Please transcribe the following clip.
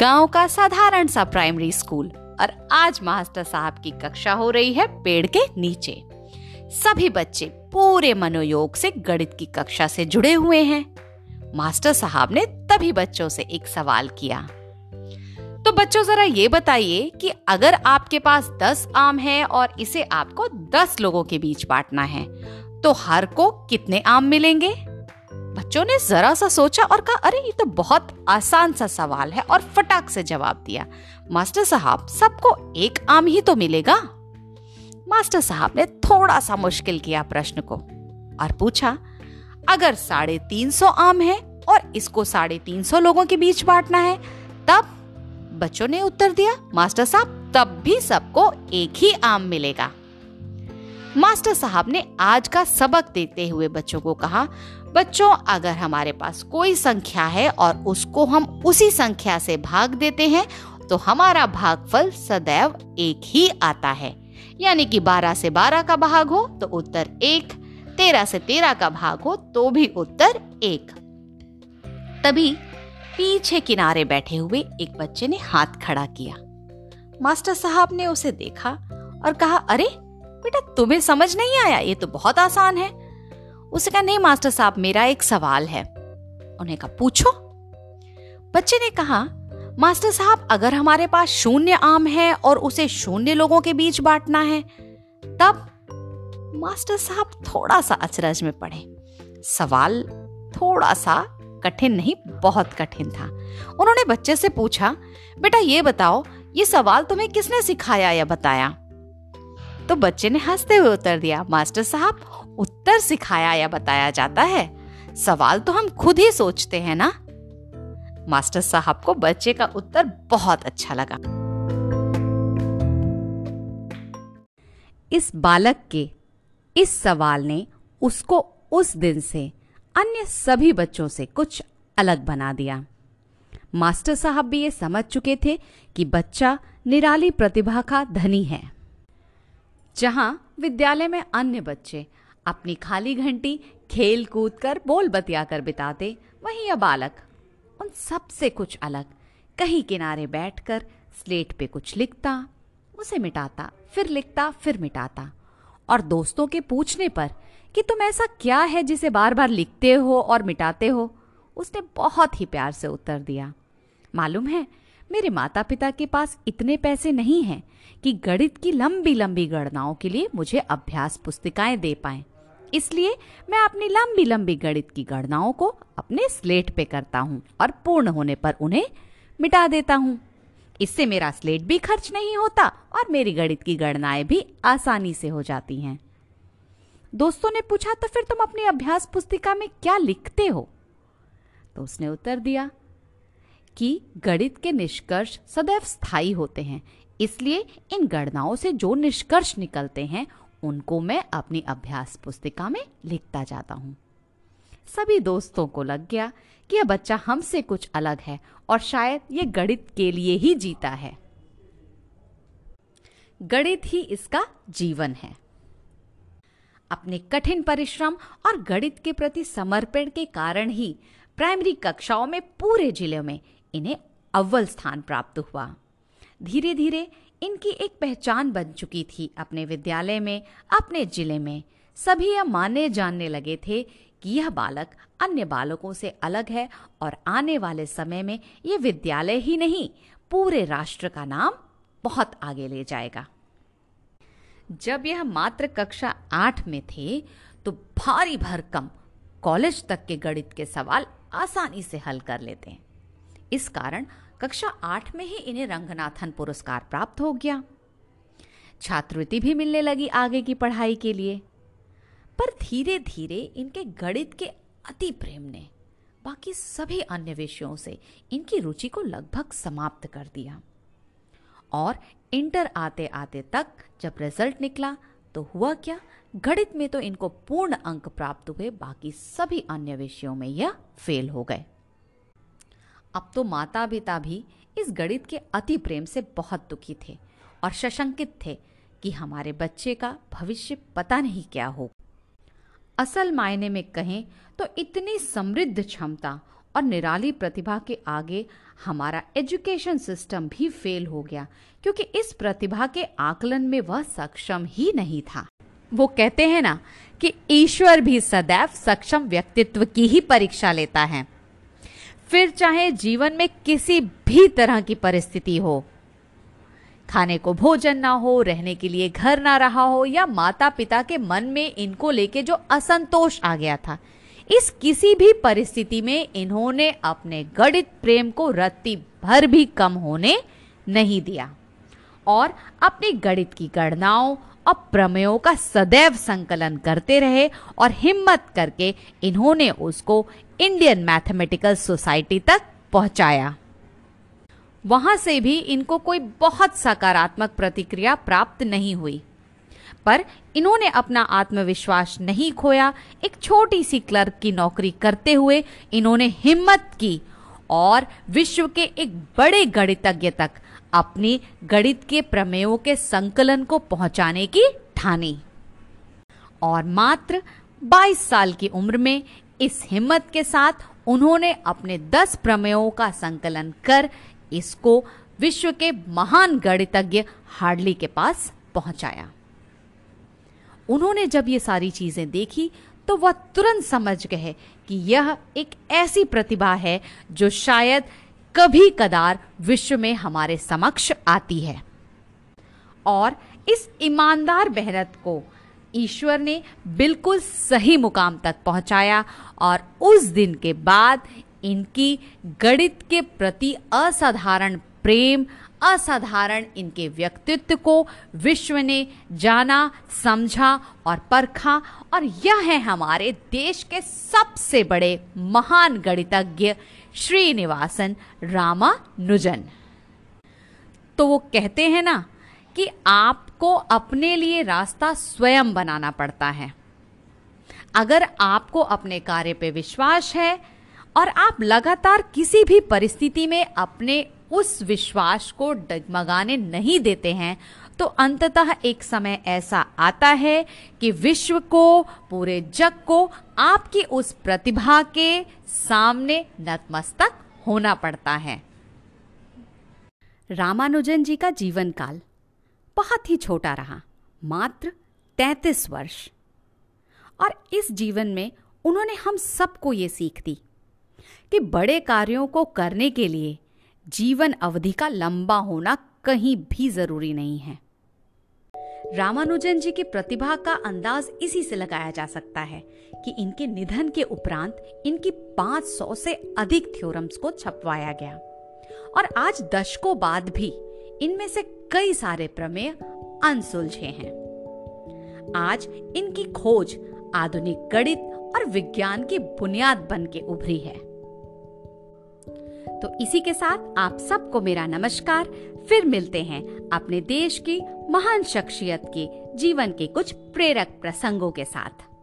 गांव का साधारण सा प्राइमरी स्कूल, और आज मास्टर साहब की कक्षा हो रही है पेड़ के नीचे। सभी बच्चे पूरे मनोयोग से गणित की कक्षा से जुड़े हुए हैं। मास्टर साहब ने तभी बच्चों से एक सवाल किया, तो बच्चों जरा ये बताइए कि अगर आपके पास 10 आम हैं और इसे आपको 10 लोगों के बीच बांटना है तो हर को कितने आम मिलेंगे? बच्चों ने जरा सा सोचा और कहा, अरे ये तो बहुत आसान सा सवाल है, और फटाक से जवाब दिया, मास्टर साहब सबको एक आम ही तो मिलेगा। मास्टर साहब ने थोड़ा सा मुश्किल किया प्रश्न को और पूछा, अगर 350 आम है और इसको 350 लोगों के बीच बांटना है तब? बच्चों ने उत्तर दिया, मास्टर साहब तब भी सबको एक ही आम मिलेगा। मास्टर साहब ने आज का सबक देते हुए बच्चों को कहा, बच्चों अगर हमारे पास कोई संख्या है और उसको हम उसी संख्या से भाग देते हैं तो हमारा भागफल सदैव एक ही आता है, यानी कि 12 से 12 का भाग हो तो उत्तर 1, 13 से 13 का भाग हो तो भी उत्तर 1। तभी पीछे किनारे बैठे हुए एक बच्चे ने हाथ खड़ा किया। मास्टर साहब ने उसे देखा और कहा, अरे बेटा तुम्हें समझ नहीं आया, ये तो बहुत आसान है। उसने कहा, नहीं मास्टर साहब, मेरा एक सवाल है। उन्हें कहा, पूछो। बच्चे ने कहा, मास्टर साहब अगर हमारे पास 0 आम है और उसे 0 लोगों के बीच बांटना है तब? मास्टर साहब थोड़ा सा अचरज में पड़े। सवाल थोड़ा सा कठिन नहीं, बहुत कठिन था। उन्होंने बच्चे से पूछा, बेटा ये बताओ, ये सवाल तुम्हें किसने सिखाया या बताया? तो बच्चे ने हंसते हुए उत्तर दिया, मास्टर साहब उत्तर सिखाया या बताया जाता है, सवाल तो हम खुद ही सोचते हैं ना। मास्टर साहब को बच्चे का उत्तर बहुत अच्छा लगा। इस बालक के इस सवाल ने उसको उस दिन से अन्य सभी बच्चों से कुछ अलग बना दिया। मास्टर साहब भी ये समझ चुके थे कि बच्चा निराली प्रतिभा का धनी है। जहां विद्यालय में अन्य बच्चे अपनी खाली घंटी खेल कूद कर बोल बतिया कर बिताते, वहीं यह बालक उन सब से कुछ अलग कहीं किनारे बैठकर स्लेट पे कुछ लिखता, उसे मिटाता, फिर लिखता, फिर मिटाता, और दोस्तों के पूछने पर कि तुम ऐसा क्या है जिसे बार बार लिखते हो और मिटाते हो, उसने बहुत ही प्यार से उत्तर दिया, मालूम है मेरे माता पिता के पास इतने पैसे नहीं हैं कि गणित की लंबी लंबी गणनाओं के लिए मुझे अभ्यास पुस्तिकाएं दे पाएं, इसलिए मैं अपनी लंबी लंबी गणित की गणनाओं को अपने स्लेट पे करता हूँ और पूर्ण होने पर उन्हें मिटा देता हूँ। इससे मेरा स्लेट भी खर्च नहीं होता और मेरी गणित की गणनाएं भी आसानी से हो जाती हैं। दोस्तों ने पूछा, तो फिर तुम अपनी अभ्यास पुस्तिका में क्या लिखते हो? तो उसने उत्तर दिया कि गणित के निष्कर्ष सदैव स्थायी होते हैं, इसलिए इन गणनाओं से जो निष्कर्ष निकलते हैं उनको मैं अपनी अभ्यास पुस्तिका में लिखता जाता हूँ। सभी दोस्तों को लग गया कि यह बच्चा हमसे कुछ अलग है और शायद ये गणित के लिए ही जीता है, गणित ही इसका जीवन है। अपने कठिन परिश्रम और गणित के प्रति समर्पण के कारण ही प्राइमरी कक्षाओं में पूरे जिले में इन्हें अव्वल स्थान प्राप्त हुआ। धीरे धीरे इनकी एक पहचान बन चुकी थी अपने विद्यालय में, अपने जिले में। सभी यह मानने जानने लगे थे कि यह बालक अन्य बालकों से अलग है और आने वाले समय में ये विद्यालय ही नहीं पूरे राष्ट्र का नाम बहुत आगे ले जाएगा। जब यह मात्र कक्षा 8 में थे तो भारी भरकम कॉलेज तक के गणित के सवाल आसानी से हल कर लेते हैं। इस कारण कक्षा 8 में ही इन्हें रंगनाथन पुरस्कार प्राप्त हो गया। छात्रवृत्ति भी मिलने लगी आगे की पढ़ाई के लिए। पर धीरे धीरे इनके गणित के अति प्रेम ने बाकी सभी अन्य विषयों से इनकी रुचि को लगभग समाप्त कर दिया। और इंटर आते आते तक जब रिजल्ट निकला तो हुआ क्या, गणित में तो इनको पूर्ण अंक प्राप्त हुए, बाकी सभी अन्य विषयों में यह फेल हो गए। अब तो माता पिता भी इस गणित के अति प्रेम से बहुत दुखी थे और सशंकित थे कि हमारे बच्चे का भविष्य पता नहीं क्या हो। असल मायने में कहें तो इतनी समृद्ध क्षमता और निराली प्रतिभा के आगे हमारा एजुकेशन सिस्टम भी फेल हो गया, क्योंकि इस प्रतिभा के आकलन में वह सक्षम ही नहीं था। वो कहते हैं ना कि ईश्वर भी सदैव सक्षम व्यक्तित्व की ही परीक्षा लेता है, फिर चाहे जीवन में किसी भी तरह की परिस्थिति हो, खाने को भोजन ना हो, रहने के लिए घर ना रहा हो, या माता पिता के मन में इनको लेके जो असंतोष आ गया था, इस किसी भी परिस्थिति में इन्होंने अपने गणित प्रेम को रत्ती भर भी कम होने नहीं दिया और अपनी गणित की गणनाओं और प्रमेयों का सदैव संकलन करते रहे और हिम्मत करके इन्होंने उसको इंडियन मैथमेटिकल सोसाइटी तक पहुंचाया। वहां से भी इनको कोई बहुत सकारात्मक प्रतिक्रिया प्राप्त नहीं हुई, पर इन्होंने अपना आत्मविश्वास नहीं खोया। एक छोटी सी क्लर्क की नौकरी करते हुए इन्होंने हिम्मत की और विश्व के एक बड़े गणितज्ञ तक अपनी गणित के प्रमेयों के संकलन को पहुंचाने की ठानी। और मात्र 22 साल की उम्र में इस हिम्मत के साथ उन्होंने अपने 10 प्रमेयों का संकलन कर इसको विश्व के महान गणितज्ञ हार्डली के पास पहुंचाया। उन्होंने जब ये सारी चीजें देखी तो वह तुरंत समझ गए कि यह एक ऐसी प्रतिभा है जो शायद कभी कदार विश्व में हमारे समक्ष आती है, और इस ईमानदार मेहनत को ईश्वर ने बिल्कुल सही मुकाम तक पहुंचाया। और उस दिन के बाद इनकी गणित के प्रति असाधारण प्रेम, असाधारण इनके व्यक्तित्व को विश्व ने जाना, समझा और परखा, और यह है हमारे देश के सबसे बड़े महान गणितज्ञ श्रीनिवासन रामानुजन। तो वो कहते हैं ना कि आपको अपने लिए रास्ता स्वयं बनाना पड़ता है। अगर आपको अपने कार्य पे विश्वास है और आप लगातार किसी भी परिस्थिति में अपने उस विश्वास को डगमगाने नहीं देते हैं, तो अंततः एक समय ऐसा आता है कि विश्व को, पूरे जग को आपकी उस प्रतिभा के सामने नतमस्तक होना पड़ता है। रामानुजन जी का जीवन काल बहुत ही छोटा रहा, मात्र 33 वर्ष, और इस जीवन में उन्होंने हम सबको ये सीख दी कि बड़े कार्यों को करने के लिए जीवन अवधि का लंबा होना कहीं भी जरूरी नहीं है। रामानुजन जी की प्रतिभा का अंदाज इसी से लगाया जा सकता है कि इनके निधन के उपरांत इनकी 500 से अधिक थ्योरम्स को छपवाया गया, और आज दशकों बाद भी इनमें से कई सारे प्रमेय अनसुलझे हैं। आज इनकी खोज आधुनिक गणित और विज्ञान की बुनियाद बन के उभरी है। तो इसी के साथ आप सबको मेरा नमस्कार। फिर मिलते हैं अपने देश की महान शख्सियत के जीवन के कुछ प्रेरक प्रसंगों के साथ।